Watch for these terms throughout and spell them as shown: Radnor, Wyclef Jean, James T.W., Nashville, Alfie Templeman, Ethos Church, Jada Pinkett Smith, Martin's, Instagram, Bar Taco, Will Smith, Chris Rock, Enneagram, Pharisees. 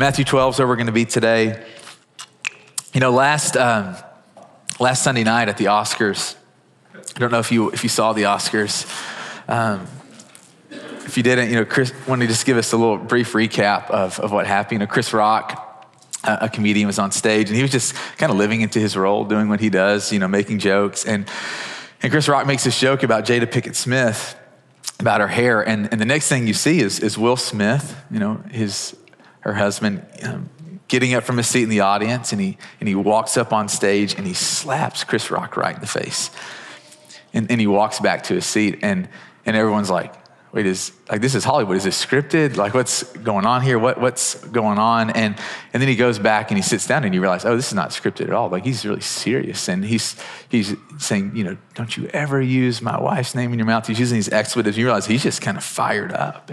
Matthew 12 is where we're going to be today. You know, last Sunday night at the Oscars, I don't know if you saw the Oscars. If you didn't, you know, Chris wanted to just give us a little brief recap of what happened. You know, Chris Rock, a comedian, was on stage, and he was just kind of living into his role, doing what he does, you know, making jokes. And Chris Rock makes this joke about Jada Pinkett Smith, about her hair. And the next thing you see is Will Smith, you know, her husband, getting up from his seat in the audience, and he walks up on stage and he slaps Chris Rock right in the face. And he walks back to his seat, and everyone's like, wait, this is Hollywood. Is this scripted? Like, what's going on here? What's going on? And then he goes back and he sits down, and you realize, oh, this is not scripted at all. Like, he's really serious. And he's saying, you know, don't you ever use my wife's name in your mouth. He's using these expletives. You realize he's just kind of fired up.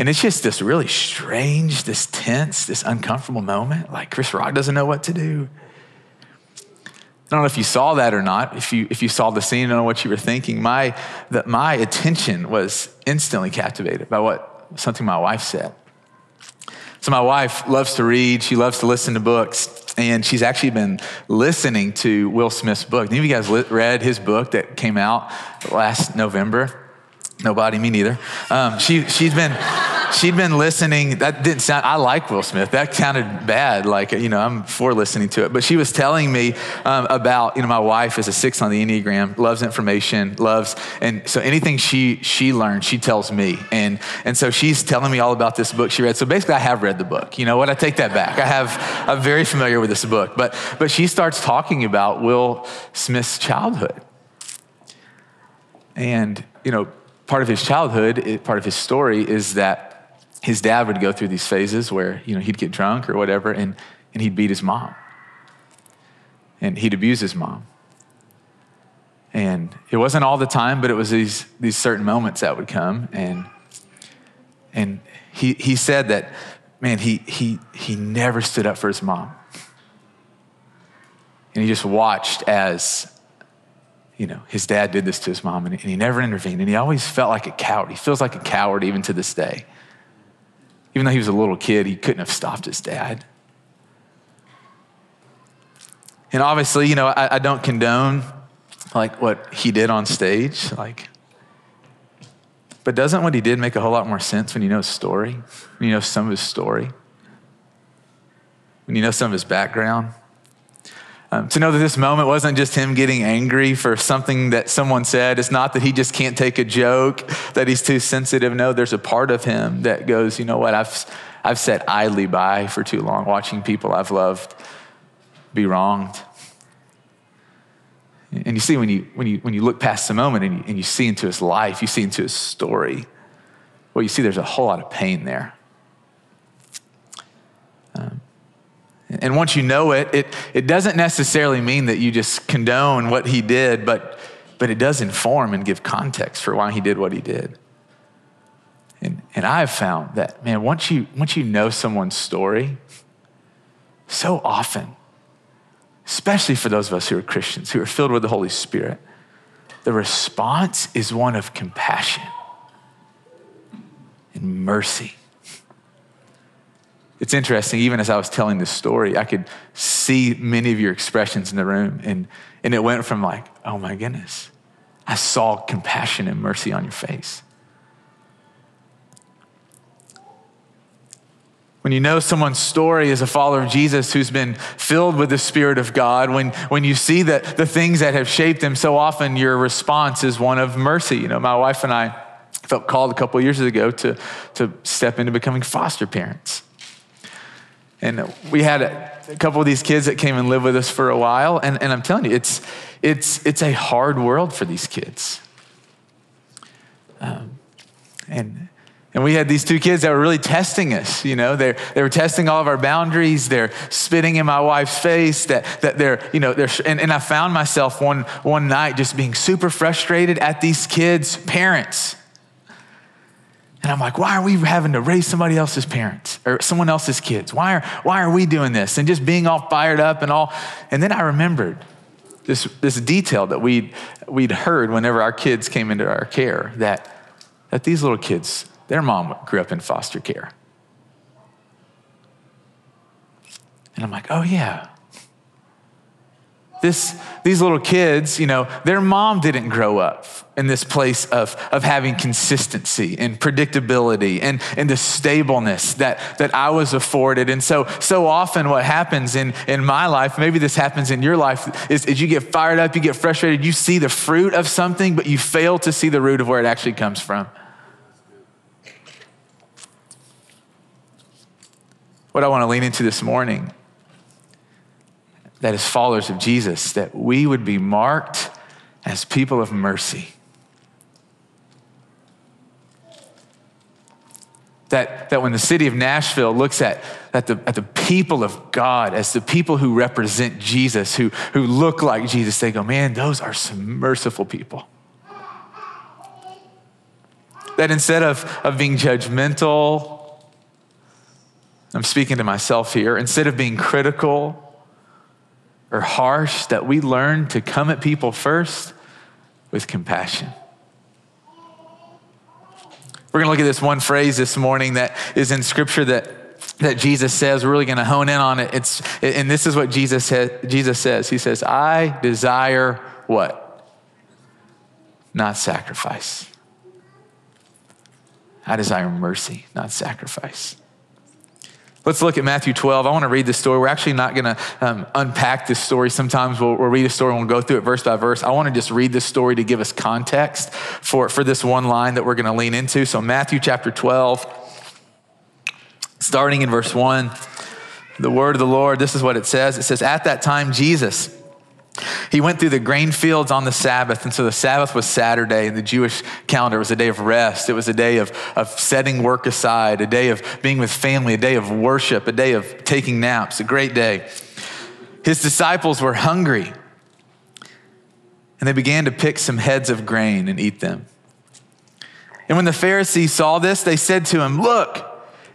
And it's just this really strange, this tense, this uncomfortable moment. Like, Chris Rock doesn't know what to do. I don't know if you saw that or not. If you saw the scene, I don't know what you were thinking. My attention was instantly captivated by something my wife said. So my wife loves to read. She loves to listen to books, and she's actually been listening to Will Smith's book. Any of you guys read his book that came out last November? Nobody, me neither. She'd been listening. That didn't sound, I like Will Smith. That sounded bad. Like, you know, I'm for listening to it. But she was telling me about, you know, my wife is a 6 on the Enneagram, loves information, and so anything she learns, she tells me. And so she's telling me all about this book she read. So basically I have read the book. You know what? I take that back. I'm very familiar with this book. But she starts talking about Will Smith's childhood. And, you know, part of his childhood, part of his story is that his dad would go through these phases where, you know, he'd get drunk or whatever, and he'd beat his mom. And he'd abuse his mom. And it wasn't all the time, but it was these certain moments that would come. And he said that, man, he never stood up for his mom. And he just watched as, you know, his dad did this to his mom, and he never intervened. And he always felt like a coward. He feels like a coward even to this day. Even though he was a little kid, he couldn't have stopped his dad. And obviously, you know, I don't condone like what he did on stage. Like, but doesn't what he did make a whole lot more sense when you know his story? When you know some of his story? When you know some of his background? To know that this moment wasn't just him getting angry for something that someone said. It's not that he just can't take a joke, that he's too sensitive. No, there's a part of him that goes, you know what, I've sat idly by for too long, watching people I've loved be wronged. And you see, when you look past the moment and you see into his life, you see into his story, well, you see there's a whole lot of pain there. And once you know it doesn't necessarily mean that you just condone what he did, but it does inform and give context for why he did what he did. And I've found that, man, once you know someone's story, so often, especially for those of us who are Christians, who are filled with the Holy Spirit, the response is one of compassion and mercy. It's interesting, even as I was telling this story, I could see many of your expressions in the room. And it went from like, oh my goodness, I saw compassion and mercy on your face. When you know someone's story as a follower of Jesus who's been filled with the Spirit of God, when you see that the things that have shaped them, so often your response is one of mercy. You know, my wife and I felt called a couple of years ago to step into becoming foster parents. And we had a couple of these kids that came and lived with us for a while. And I'm telling you, it's a hard world for these kids. And we had these two kids that were really testing us. You know, they were testing all of our boundaries. They're spitting in my wife's face. That they're, you know, they're. And I found myself one night just being super frustrated at these kids' parents. And I'm like, why are we having to raise somebody else's parents or someone else's kids? Why are we doing this? And just being all fired up and all. And then I remembered this detail that we'd heard whenever our kids came into our care, that these little kids, their mom grew up in foster care. And I'm like, oh yeah. These little kids, you know, their mom didn't grow up in this place of having consistency and predictability and the stableness that I was afforded. And so often what happens in my life, maybe this happens in your life, is you get fired up, you get frustrated, you see the fruit of something, but you fail to see the root of where it actually comes from. What I want to lean into this morning, that as followers of Jesus, that we would be marked as people of mercy. That when the city of Nashville looks at the people of God as the people who represent Jesus, who look like Jesus, they go, man, those are some merciful people. That instead of being judgmental, I'm speaking to myself here, instead of being critical or harsh, that we learn to come at people first with compassion. We're gonna look at this one phrase this morning that is in scripture that Jesus says. We're really gonna hone in on it. And this is what Jesus says. He says, I desire what? Not sacrifice. I desire mercy, not sacrifice. Let's look at Matthew 12. I want to read this story. We're actually not going to unpack this story. Sometimes we'll read a story and we'll go through it verse by verse. I want to just read this story to give us context for this one line that we're going to lean into. So Matthew chapter 12, starting in verse 1, the word of the Lord, this is what it says. It says, at that time, Jesus, he went through the grain fields on the Sabbath. And so the Sabbath was Saturday, and the Jewish calendar was a day of rest. It was a day of setting work aside, a day of being with family, a day of worship, a day of taking naps, a great day. His disciples were hungry, and they began to pick some heads of grain and eat them. And when the Pharisees saw this, they said to him, look,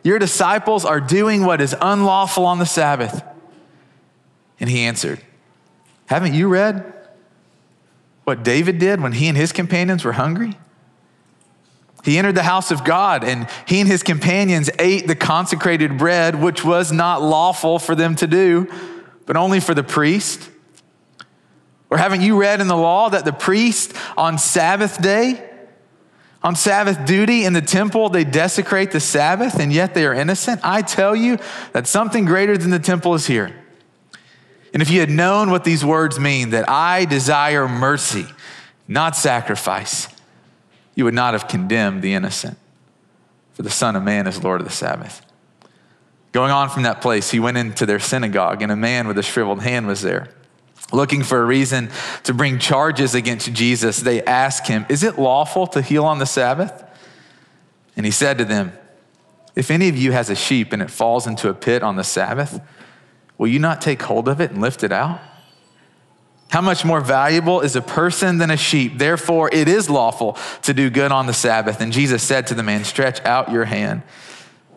your disciples are doing what is unlawful on the Sabbath. And he answered, haven't you read what David did when he and his companions were hungry? He entered the house of God, and he and his companions ate the consecrated bread, which was not lawful for them to do, but only for the priest. Or haven't you read in the law that the priest on Sabbath day, on Sabbath duty in the temple, they desecrate the Sabbath, and yet they are innocent? I tell you that something greater than the temple is here. And if you had known what these words mean, that I desire mercy, not sacrifice, you would not have condemned the innocent, for the Son of Man is Lord of the Sabbath. Going on from that place, he went into their synagogue, and a man with a shriveled hand was there. Looking for a reason to bring charges against Jesus, they asked him, is it lawful to heal on the Sabbath? And he said to them, if any of you has a sheep and it falls into a pit on the Sabbath, will you not take hold of it and lift it out? How much more valuable is a person than a sheep? Therefore, it is lawful to do good on the Sabbath. And Jesus said to the man, stretch out your hand.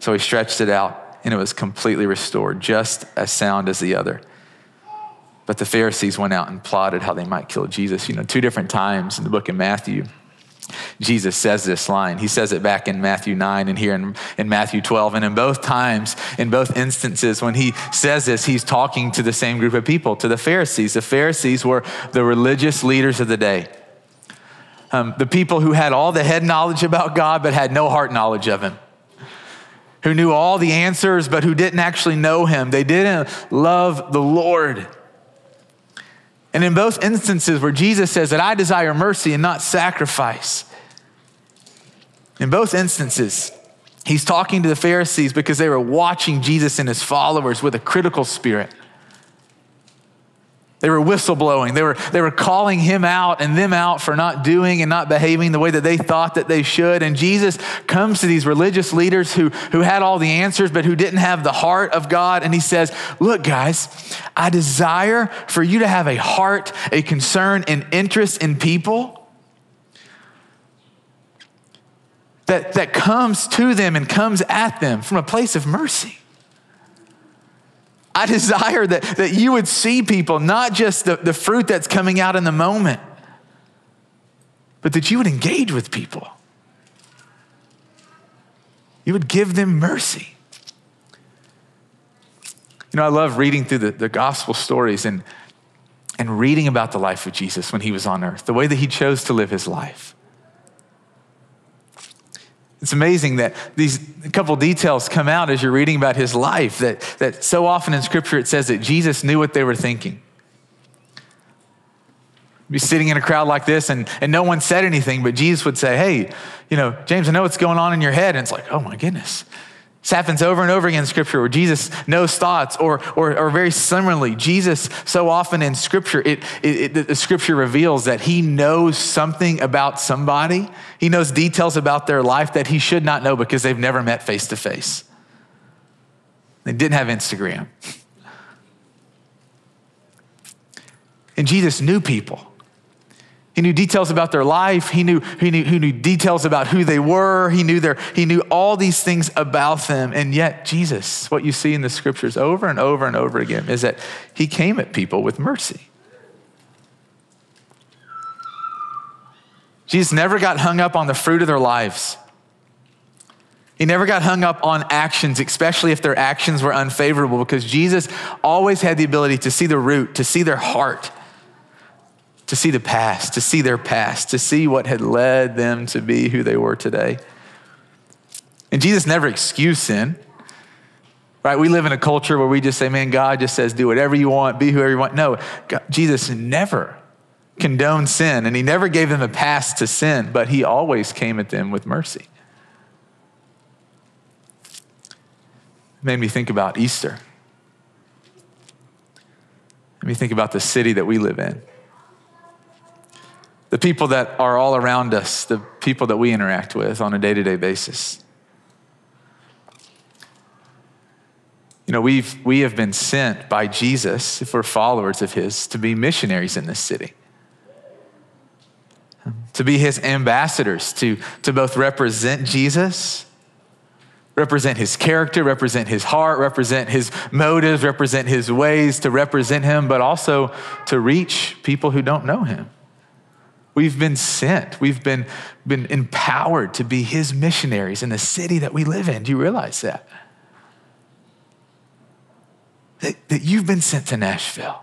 So he stretched it out, and it was completely restored, just as sound as the other. But the Pharisees went out and plotted how they might kill Jesus. You know, two different times in the book of Matthew, Jesus says this line. He says it back in Matthew 9 and here in Matthew 12. And in both times, in both instances, when he says this, he's talking to the same group of people, to the Pharisees. The Pharisees were the religious leaders of the day. The people who had all the head knowledge about God, but had no heart knowledge of him. Who knew all the answers, but who didn't actually know him. They didn't love the Lord. And in both instances where Jesus says that I desire mercy and not sacrifice, in both instances, he's talking to the Pharisees because they were watching Jesus and his followers with a critical spirit. They were whistleblowing. They were calling him out and them out for not doing and not behaving the way that they thought that they should. And Jesus comes to these religious leaders who had all the answers, but who didn't have the heart of God. And he says, look, guys, I desire for you to have a heart, a concern, an interest in people that comes to them and comes at them from a place of mercy. I desire that you would see people, not just the fruit that's coming out in the moment, but that you would engage with people. You would give them mercy. You know, I love reading through the gospel stories and reading about the life of Jesus when he was on earth, the way that he chose to live his life. It's amazing that these couple details come out as you're reading about his life, that so often in scripture it says that Jesus knew what they were thinking. You'd be sitting in a crowd like this and no one said anything, but Jesus would say, hey, you know, James, I know what's going on in your head. And it's like, oh my goodness. This happens over and over again in scripture where Jesus knows thoughts or very similarly, Jesus so often in scripture, the scripture reveals that he knows something about somebody. He knows details about their life that he should not know because they've never met face to face. They didn't have Instagram. And Jesus knew people. He knew details about their life. He knew details about who they were. He knew all these things about them. And yet Jesus, what you see in the scriptures over and over and over again is that he came at people with mercy. Jesus never got hung up on the fruit of their lives. He never got hung up on actions, especially if their actions were unfavorable, because Jesus always had the ability to see the root, to see their heart, to see the past, to see their past, to see what had led them to be who they were today. And Jesus never excused sin, right? We live in a culture where we just say, man, God just says, do whatever you want, be whoever you want. No, God, Jesus never condoned sin, and he never gave them a pass to sin, but he always came at them with mercy. It made me think about Easter. It made me think about the city that we live in. The people that are all around us, the people that we interact with on a day-to-day basis. You know, we have been sent by Jesus, if we're followers of his, to be missionaries in this city. To be his ambassadors, to both represent Jesus, represent his character, represent his heart, represent his motives, represent his ways, to represent him, but also to reach people who don't know him. We've been sent. We've been empowered to be his missionaries in the city that we live in. Do you realize that? That you've been sent to Nashville.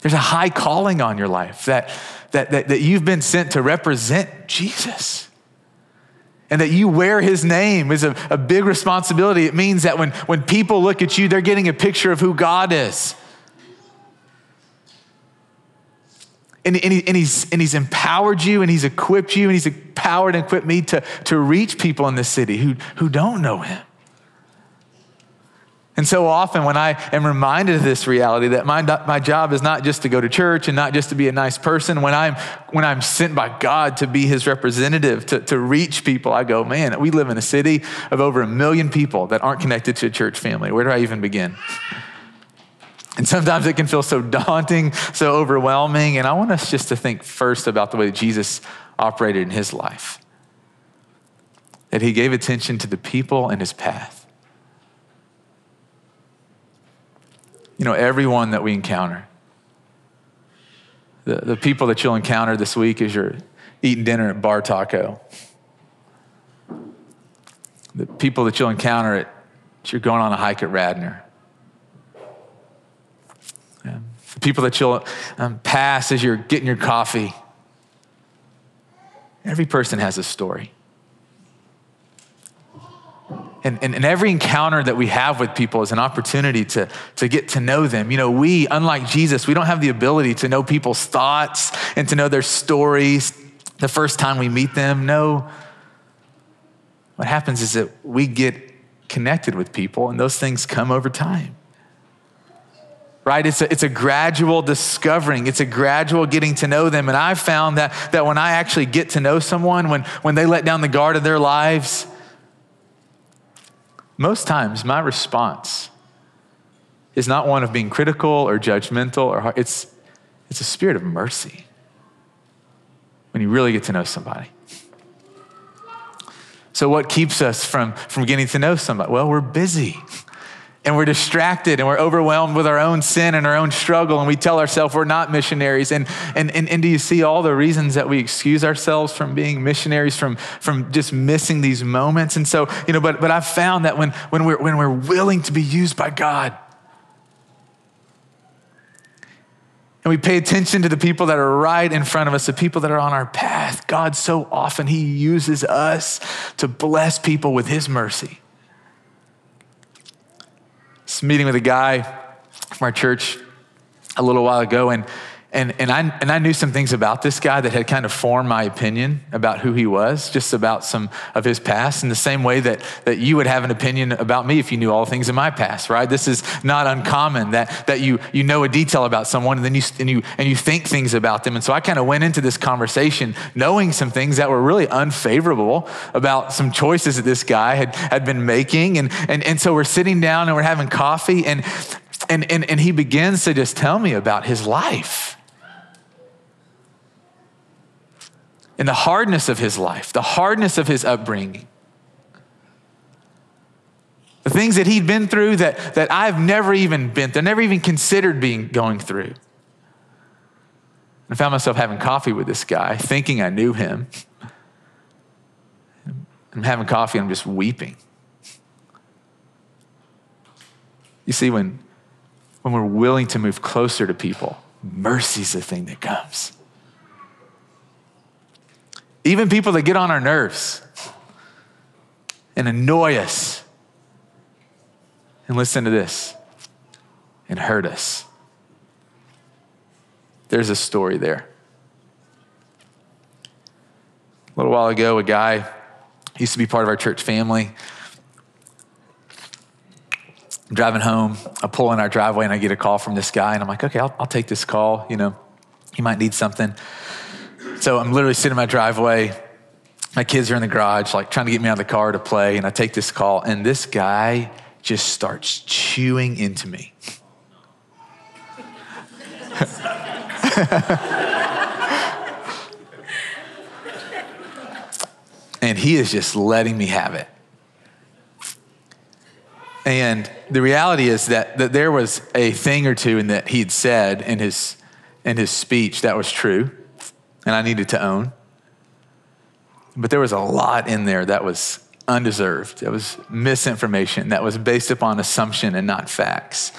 There's a high calling on your life that you've been sent to represent Jesus. And that you wear his name is a big responsibility. It means that when people look at you, they're getting a picture of who God is. And he's empowered you, and he's equipped you, and he's empowered and equipped me to reach people in this city who don't know him. And so often when I am reminded of this reality that my job is not just to go to church and not just to be a nice person, when I'm sent by God to be his representative, to reach people, I go, man, we live in a city of over 1 million people that aren't connected to a church family. Where do I even begin? And sometimes it can feel so daunting, so overwhelming. And I want us just to think first about the way that Jesus operated in his life. That he gave attention to the people in his path. You know, everyone that we encounter. The people that you'll encounter this week as you're eating dinner at Bar Taco. The people that you'll encounter as you're going on a hike at Radnor. The people that you'll pass as you're getting your coffee. Every person has a story. And every encounter that we have with people is an opportunity to get to know them. You know, we, unlike Jesus, we don't have the ability to know people's thoughts and to know their stories the first time we meet them. No, what happens is that we get connected with people, and those things come over time. Right? It's a gradual discovering. It's a gradual getting to know them. And I found that when I actually get to know someone, when they let down the guard of their lives, most times my response is not one of being critical or judgmental. It's a spirit of mercy when you really get to know somebody. So what keeps us from getting to know somebody? Well, we're busy. and we're distracted and we're overwhelmed with our own sin and our own struggle, and we tell ourselves we're not missionaries. And do you see all the reasons that we excuse ourselves from being missionaries, from just missing these moments? And so, you know, but I've found that when we're willing to be used by God, and we pay attention to the people that are right in front of us, the people that are on our path, God so often, he uses us to bless people with his mercy. I was meeting with a guy from our church a little while ago, and I knew some things about this guy that had kind of formed my opinion about who he was, just about some of his past, in the same way that you would have an opinion about me if you knew all things in my past, right? This is not uncommon that you know a detail about someone and then you think things about them. And so I kind of went into this conversation knowing some things that were really unfavorable about some choices that this guy had been making. And so we're sitting down and we're having coffee, and he begins to just tell me about his life. And the hardness of his life, the hardness of his upbringing, the things that he'd been through that I've never even been through, never even considered going through. And I found myself having coffee with this guy, thinking I knew him. I'm having coffee and I'm just weeping. You see, when we're willing to move closer to people, mercy's the thing that comes. Even people that get on our nerves and annoy us, and listen to this, and hurt us. There's a story there. A little while ago, a guy used to be part of our church family. I'm driving home, I pull in our driveway and I get a call from this guy, and I'm like, okay, I'll take this call. You know, he might need something. So I'm literally sitting in my driveway. My kids are in the garage, like trying to get me out of the car to play. And I take this call, and this guy just starts chewing into me. And he is just letting me have it. And the reality is that there was a thing or two in that he'd said in his speech that was true, and I needed to own. But there was a lot in there that was undeserved. That was misinformation. That was based upon assumption and not facts.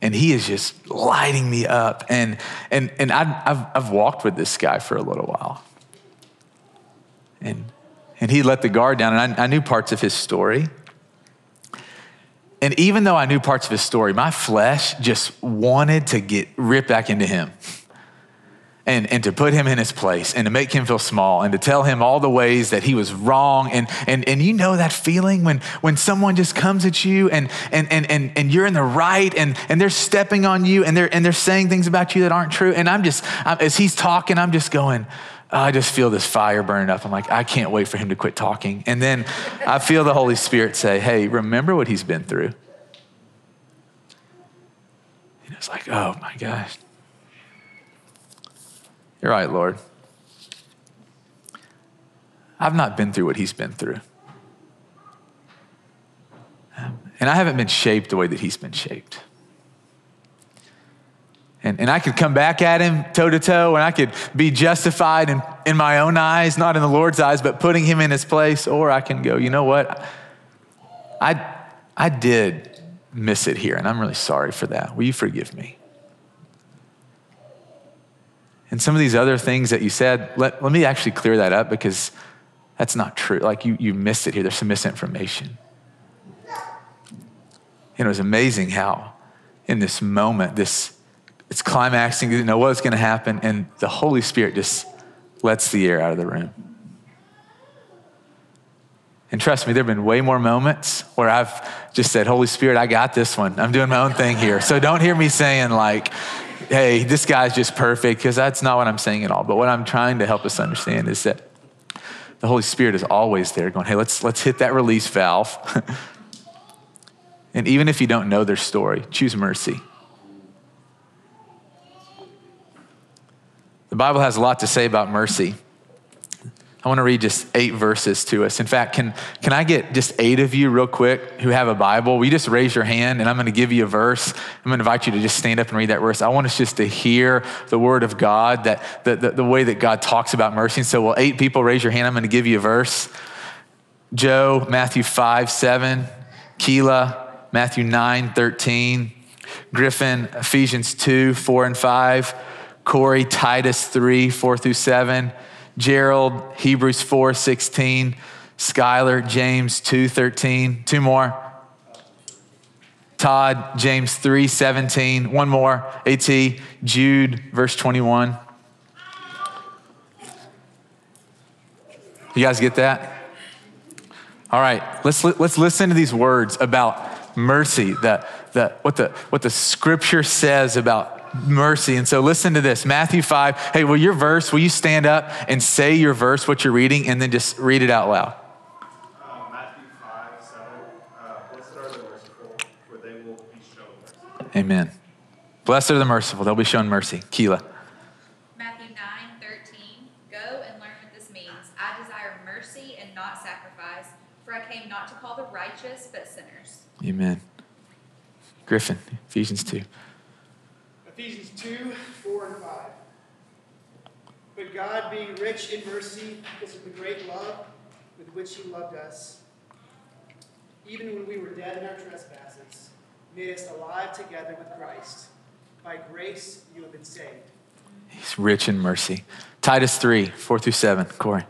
And he is just lighting me up. And I've walked with this guy for a little while. And he let the guard down, and I knew parts of his story. And even though I knew parts of his story, my flesh just wanted to get ripped back into him. And to put him in his place, and to make him feel small, and to tell him all the ways that he was wrong. And you know that feeling when someone just comes at you and you're in the right, and they're stepping on you, and they're saying things about you that aren't true. And as he's talking, I'm just going, oh, I just feel this fire burning up. I'm like, I can't wait for him to quit talking. And then I feel the Holy Spirit say, hey, remember what he's been through. And it's like, oh my gosh. You're right, Lord. I've not been through what he's been through. And I haven't been shaped the way that he's been shaped. And I could come back at him toe to toe, and I could be justified in my own eyes, not in the Lord's eyes, but putting him in his place. Or I can go, you know what? I did miss it here, and I'm really sorry for that. Will you forgive me? And some of these other things that you said, let me actually clear that up, because that's not true. Like you missed it here. There's some misinformation. You know, it's amazing how in this moment, it's climaxing, you didn't know what was going to happen, and the Holy Spirit just lets the air out of the room. And trust me, there have been way more moments where I've just said, Holy Spirit, I got this one. I'm doing my own thing here. So don't hear me saying like, hey, this guy's just perfect, because that's not what I'm saying at all. But what I'm trying to help us understand is that the Holy Spirit is always there going, hey, let's hit that release valve. And even if you don't know their story, choose mercy. The Bible has a lot to say about mercy. I I want to read just 8 verses to us. In fact, can I get just 8 of you real quick who have a Bible? We just raise your hand and I'm going to give you a verse. I'm going to invite you to just stand up and read that verse. I want us just to hear the word of God, that the way that God talks about mercy. And so will 8 people raise your hand? I'm going to give you a verse. Joe, Matthew 5:7. Keila, Matthew 9:13. Griffin, Ephesians 2:4 and 5. Corey, Titus 3:4 through 7. Gerald, Hebrews 4:16. Skylar, James 2:13. 2 more. Todd, James 3:17. 1 more. AT, Jude, verse 21. You guys get that? All right, let's listen to these words about mercy, what the scripture says about mercy. And so listen to this, Matthew 5. Hey, will you stand up and say your verse, what you're reading, and then just read it out loud. Matthew 5:7, blessed are the merciful, for they will be shown mercy. Amen. Blessed are the merciful, they'll be shown mercy. Keila. Matthew 9:13, go and learn what this means. I desire mercy and not sacrifice, for I came not to call the righteous, but sinners. Amen. Griffin, Ephesians 2. Ephesians 2:4 and 5. But God, being rich in mercy, because of the great love with which he loved us, even when we were dead in our trespasses, made us alive together with Christ. By grace you have been saved. He's rich in mercy. Titus 3:4 through 7. Corey.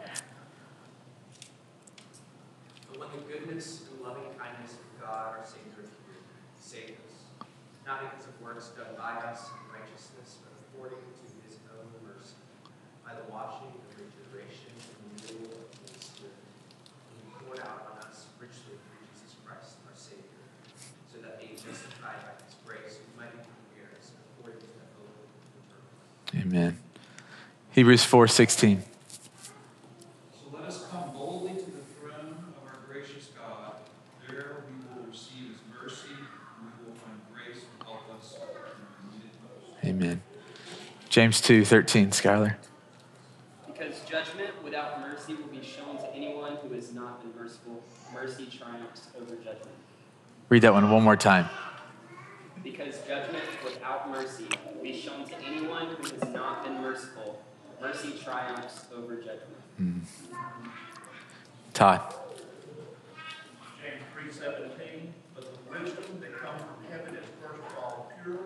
Amen. Hebrews 4:16. So let us come boldly to the throne of our gracious God. There we will receive his mercy, and we will find grace to help us when we need it most. Amen. James 2:13, Skylar. Because judgment without mercy will be shown to anyone who has not been merciful. Mercy triumphs over judgment. Read that one more time. Because judgment without mercy will be shown to anyone who has not been merciful. Mercy triumphs over judgment. Todd. James 3:17. But the wisdom that comes from heaven is first of all pure,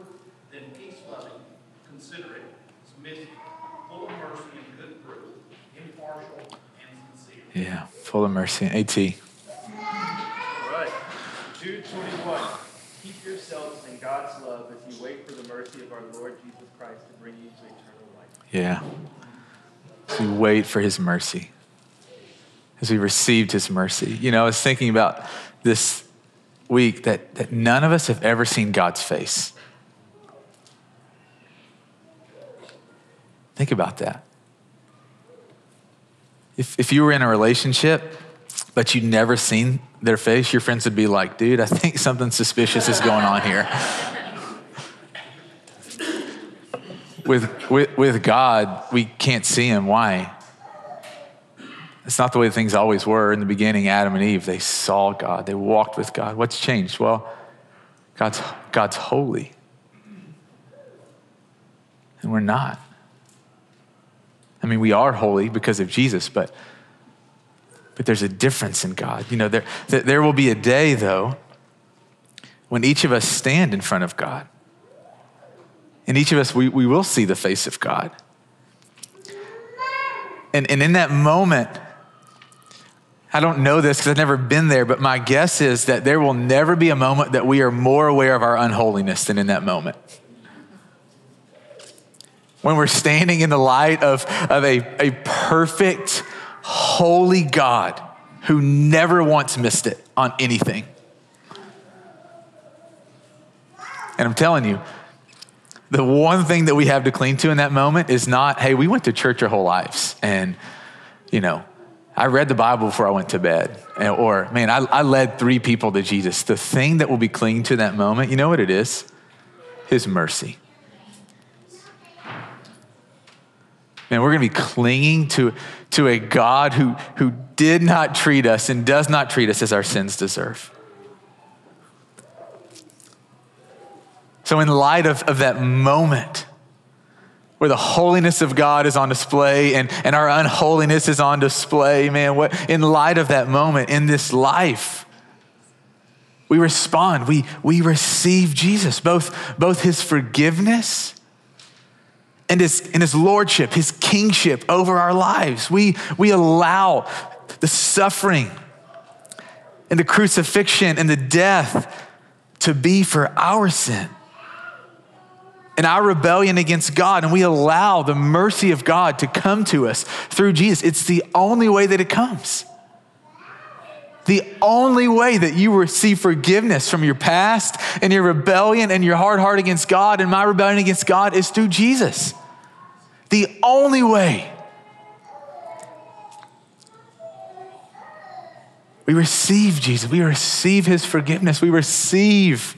then peace-loving, considerate, submissive, full of mercy and good fruit, impartial and sincere. Yeah, full of mercy. A.T. All right. Jude 21. Keep yourselves in God's love as you wait for the mercy of our Lord Jesus Christ to bring you to eternal life. Yeah. As we wait for his mercy, as we received his mercy. You know, I was thinking about this week that none of us have ever seen God's face. Think about that. If you were in a relationship, but you'd never seen their face, your friends would be like, dude, I think something suspicious is going on here. With God, we can't see him. Why? It's not the way things always were. In the beginning, Adam and Eve, they saw God. They walked with God. What's changed? Well, God's holy. And we're not. I mean, we are holy because of Jesus, but there's a difference in God. You know, there will be a day, though, when each of us stand in front of God. And each of us, we will see the face of God. And in that moment, I don't know this because I've never been there, but my guess is that there will never be a moment that we are more aware of our unholiness than in that moment. When we're standing in the light of a perfect, holy God who never once missed it on anything. And I'm telling you, the one thing that we have to cling to in that moment is not, hey, we went to church our whole lives and, you know, I read the Bible before I went to bed, or man, I led 3 people to Jesus. The thing that will be clinging to that moment, you know what it is? His mercy. Man, we're going to be clinging to a God who did not treat us and does not treat us as our sins deserve. So in light of that moment where the holiness of God is on display and our unholiness is on display, man, what, in light of that moment in this life, we respond, we receive Jesus, both his forgiveness and his lordship, his kingship over our lives. We allow the suffering and the crucifixion and the death to be for our sin and our rebellion against God, and we allow the mercy of God to come to us through Jesus. It's the only way that it comes. The only way that you receive forgiveness from your past and your rebellion and your hard heart against God and my rebellion against God is through Jesus. The only way. We receive Jesus. We receive his forgiveness. We receive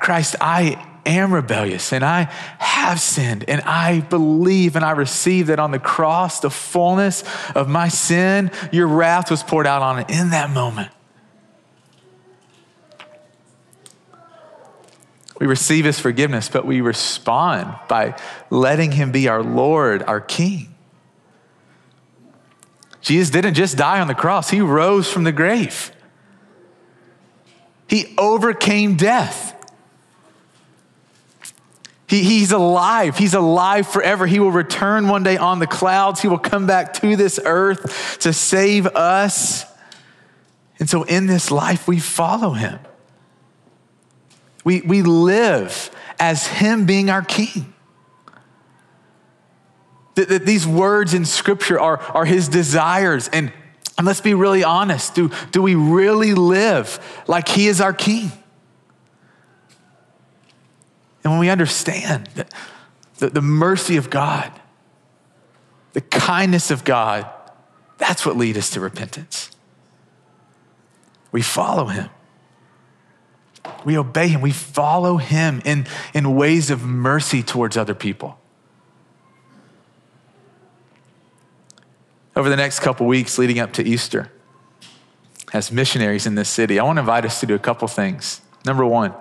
Christ. I am rebellious and I have sinned and I believe and I receive that on the cross, the fullness of my sin, your wrath was poured out on it in that moment. We receive his forgiveness, but we respond by letting him be our Lord, our King. Jesus didn't just die on the cross. He rose from the grave. He overcame death. He's alive. He's alive forever. He will return one day on the clouds. He will come back to this earth to save us. And so in this life, we follow him. We live as him being our King. That these words in Scripture are his desires. And let's be really honest. Do we really live like he is our King? And when we understand that the mercy of God, the kindness of God, that's what leads us to repentance. We follow him. We obey him. We follow him in ways of mercy towards other people. Over the next couple weeks leading up to Easter, as missionaries in this city, I want to invite us to do a couple things. Number one,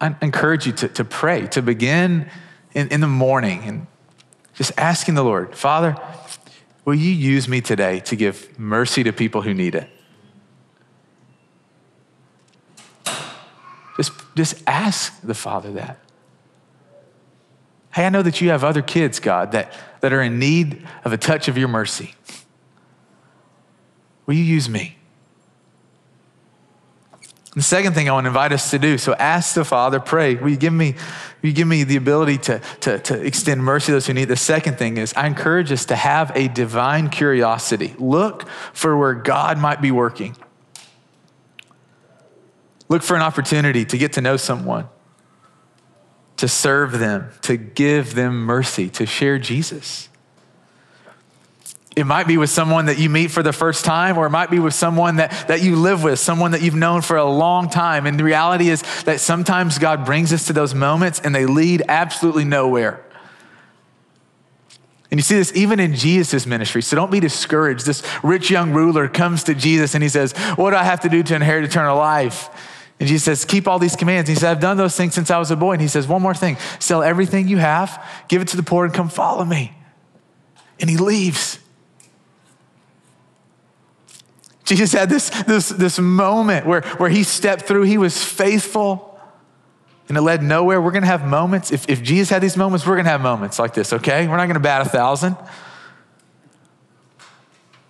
I encourage you to pray, to begin in the morning and just asking the Lord, Father, will you use me today to give mercy to people who need it? Just ask the Father that. Hey, I know that you have other kids, God, that are in need of a touch of your mercy. Will you use me? The second thing I want to invite us to do, so ask the Father, pray, will you give me the ability to extend mercy to those who need it? The second thing is I encourage us to have a divine curiosity. Look for where God might be working. Look for an opportunity to get to know someone, to serve them, to give them mercy, to share Jesus. It might be with someone that you meet for the first time, or it might be with someone that you live with, someone that you've known for a long time. And the reality is that sometimes God brings us to those moments and they lead absolutely nowhere. And you see this even in Jesus' ministry. So don't be discouraged. This rich young ruler comes to Jesus and he says, what do I have to do to inherit eternal life? And Jesus says, keep all these commands. And he says, I've done those things since I was a boy. And he says, one more thing, sell everything you have, give it to the poor and come follow me. And he leaves. Jesus had this moment where he stepped through, he was faithful, and it led nowhere. We're gonna have moments. If Jesus had these moments, we're gonna have moments like this, okay? We're not gonna bat 1,000.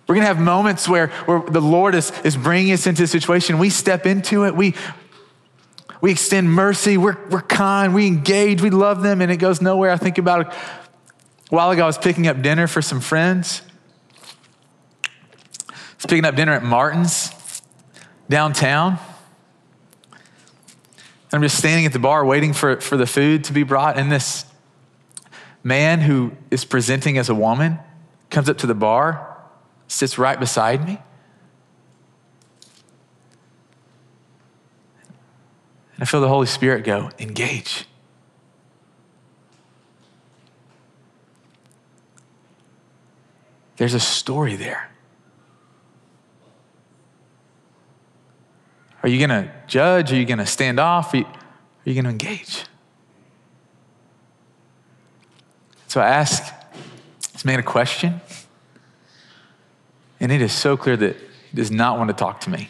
We're gonna have moments where the Lord is bringing us into a situation. We step into it, we extend mercy, we're kind, we engage, we love them, and it goes nowhere. I think about a while ago, I was picking up dinner for some friends. Picking up dinner at Martin's downtown. I'm just standing at the bar waiting for the food to be brought. And this man who is presenting as a woman comes up to the bar, sits right beside me. And I feel the Holy Spirit go, engage. There's a story there. Are you going to judge? Are you going to stand off? Are you going to engage? So I ask this man a question, and it is so clear that he does not want to talk to me.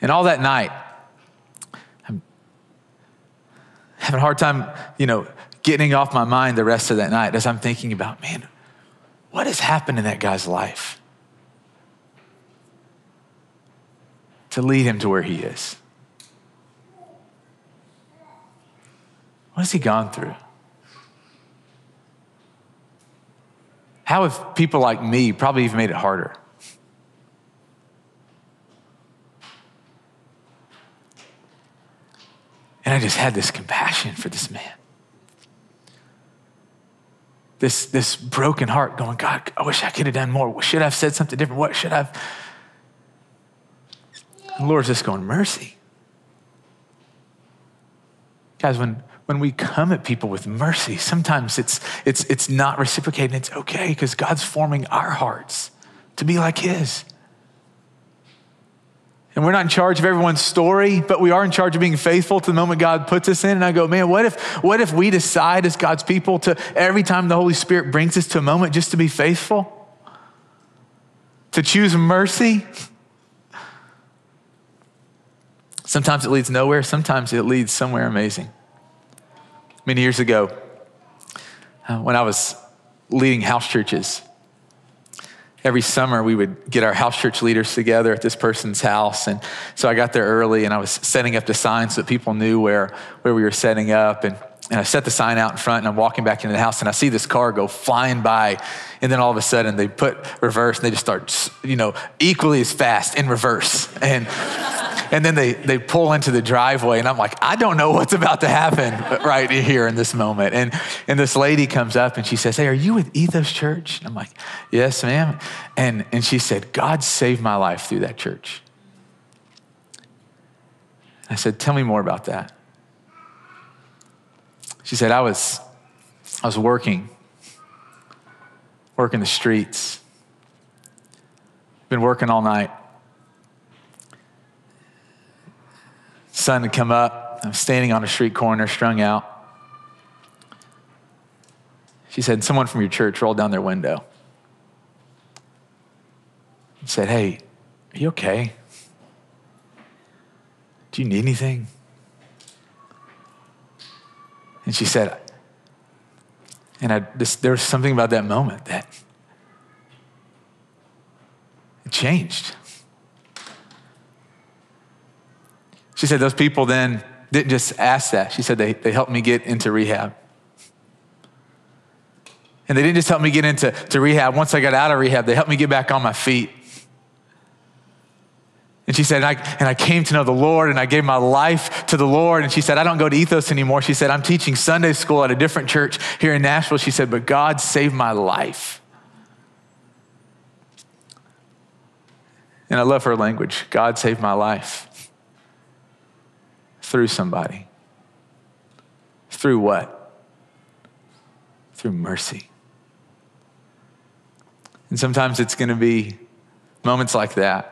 And all that night, I'm having a hard time, getting off my mind the rest of that night as I'm thinking about, man, what has happened in that guy's life to lead him to where he is? What has he gone through? How have people like me probably even made it harder? And I just had this compassion for this man. This broken heart going, God, I wish I could have done more. Should I have said something different? What should I have? The Lord's just going, mercy. Guys, when we come at people with mercy, sometimes it's not reciprocated. It's okay, because God's forming our hearts to be like his. And we're not in charge of everyone's story, but we are in charge of being faithful to the moment God puts us in. And I go, man, what if we decide as God's people to, every time the Holy Spirit brings us to a moment, just to be faithful, to choose mercy? Sometimes it leads nowhere. Sometimes it leads somewhere amazing. Many years ago, when I was leading house churches, every summer we would get our house church leaders together at this person's house. And so I got there early and I was setting up the signs so that people knew where we were setting up. And I set the sign out in front and I'm walking back into the house and I see this car go flying by. And then all of a sudden they put reverse and they just start, equally as fast in reverse. And then they pull into the driveway and I'm like, I don't know what's about to happen right here in this moment. And this lady comes up and she says, hey, are you with Ethos Church? And I'm like, yes, ma'am. And she said, God saved my life through that church. I said, tell me more about that. She said, I was working the streets. Been working all night. Sun had come up. I'm standing on a street corner, strung out. She said, someone from your church rolled down their window and said, hey, are you okay? Do you need anything? And she said, there was something about that moment that it changed. She said those people then didn't just ask that. She said they helped me get into rehab. And they didn't just help me get into rehab. Once I got out of rehab, they helped me get back on my feet. And she said, and I came to know the Lord and I gave my life to the Lord. And she said, I don't go to Ethos anymore. She said, I'm teaching Sunday school at a different church here in Nashville. She said, but God saved my life. And I love her language. God saved my life. Through somebody. Through what? Through mercy. And sometimes it's going to be moments like that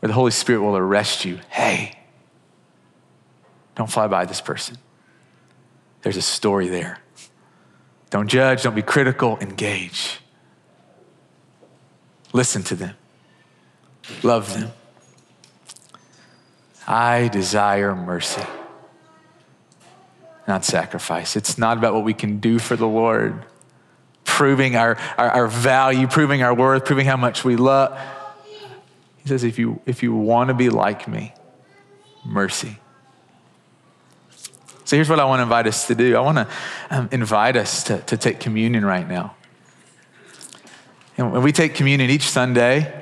where the Holy Spirit will arrest you. Hey, don't fly by this person. There's a story there. Don't judge. Don't be critical. Engage. Listen to them. Love them. I desire mercy, not sacrifice. It's not about what we can do for the Lord, proving our value, proving our worth, proving how much we love. He says, if you want to be like me, mercy. So here's what I want to invite us to do. I want to invite us to take communion right now. And when we take communion each Sunday,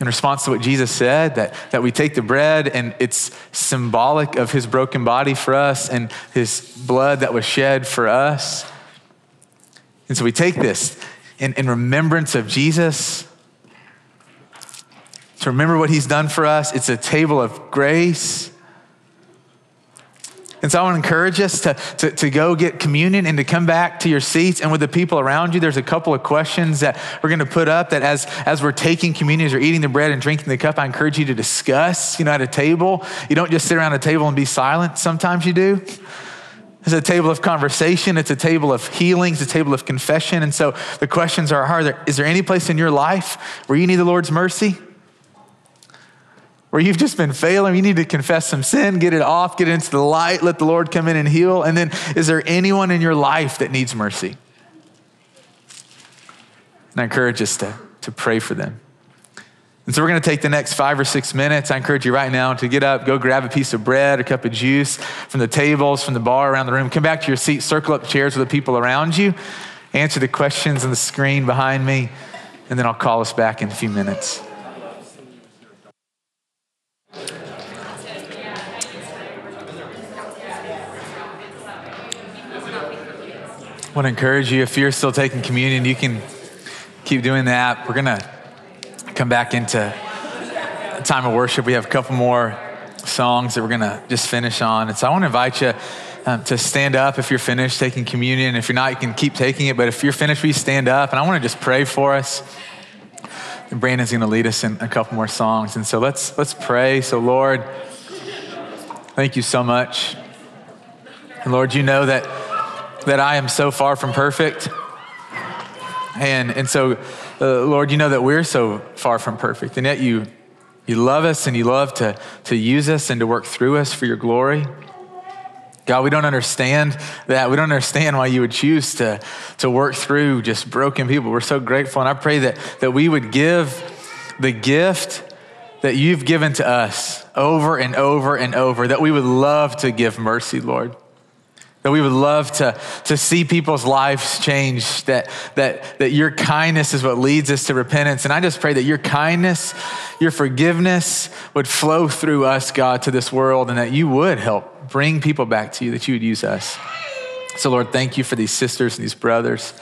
in response to what Jesus said, that we take the bread and it's symbolic of his broken body for us and his blood that was shed for us. And so we take this in remembrance of Jesus, to remember what he's done for us. It's a table of grace. And so I want to encourage us to go get communion and to come back to your seats. And with the people around you, there's a couple of questions that we're going to put up that as we're taking communion, as you're eating the bread and drinking the cup, I encourage you to discuss, at a table. You don't just sit around a table and be silent. Sometimes you do. It's a table of conversation. It's a table of healing. It's a table of confession. And so the questions are, is there any place in your life where you need the Lord's mercy? Where you've just been failing, you need to confess some sin, get it off, get into the light, let the Lord come in and heal. And then, is there anyone in your life that needs mercy? And I encourage us to pray for them. And so we're going to take the next 5 or 6 minutes. I encourage you right now to get up, go grab a piece of bread, a cup of juice from the tables, from the bar around the room. Come back to your seat, circle up chairs with the people around you, answer the questions on the screen behind me, and then I'll call us back in a few minutes. I want to encourage you, if you're still taking communion, you can keep doing that. We're going to come back into a time of worship. We have a couple more songs that we're going to just finish on. And so I want to invite you to stand up if you're finished taking communion. If you're not, you can keep taking it. But if you're finished, we stand up. And I want to just pray for us. And Brandon's going to lead us in a couple more songs. And so let's pray. So Lord, thank you so much. And Lord, you know that I am so far from perfect. And so, Lord, you know that we're so far from perfect. And yet you love us and you love to use us and to work through us for your glory. God, we don't understand that. We don't understand why you would choose to work through just broken people. We're so grateful. And I pray that we would give the gift that you've given to us over and over and over, that we would love to give mercy, Lord. That we would love to see people's lives change, that your kindness is what leads us to repentance. And I just pray that your kindness, your forgiveness would flow through us, God, to this world, and that you would help bring people back to you, that you would use us. So Lord, thank you for these sisters and these brothers.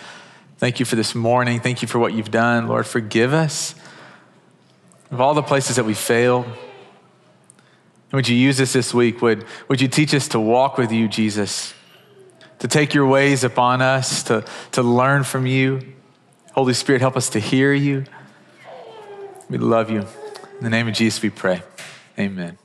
Thank you for this morning. Thank you for what you've done. Lord, forgive us of all the places that we failed. Would you use us this week? Would you teach us to walk with you, Jesus? To take your ways upon us, to learn from you. Holy Spirit, help us to hear you. We love you. In the name of Jesus, we pray. Amen.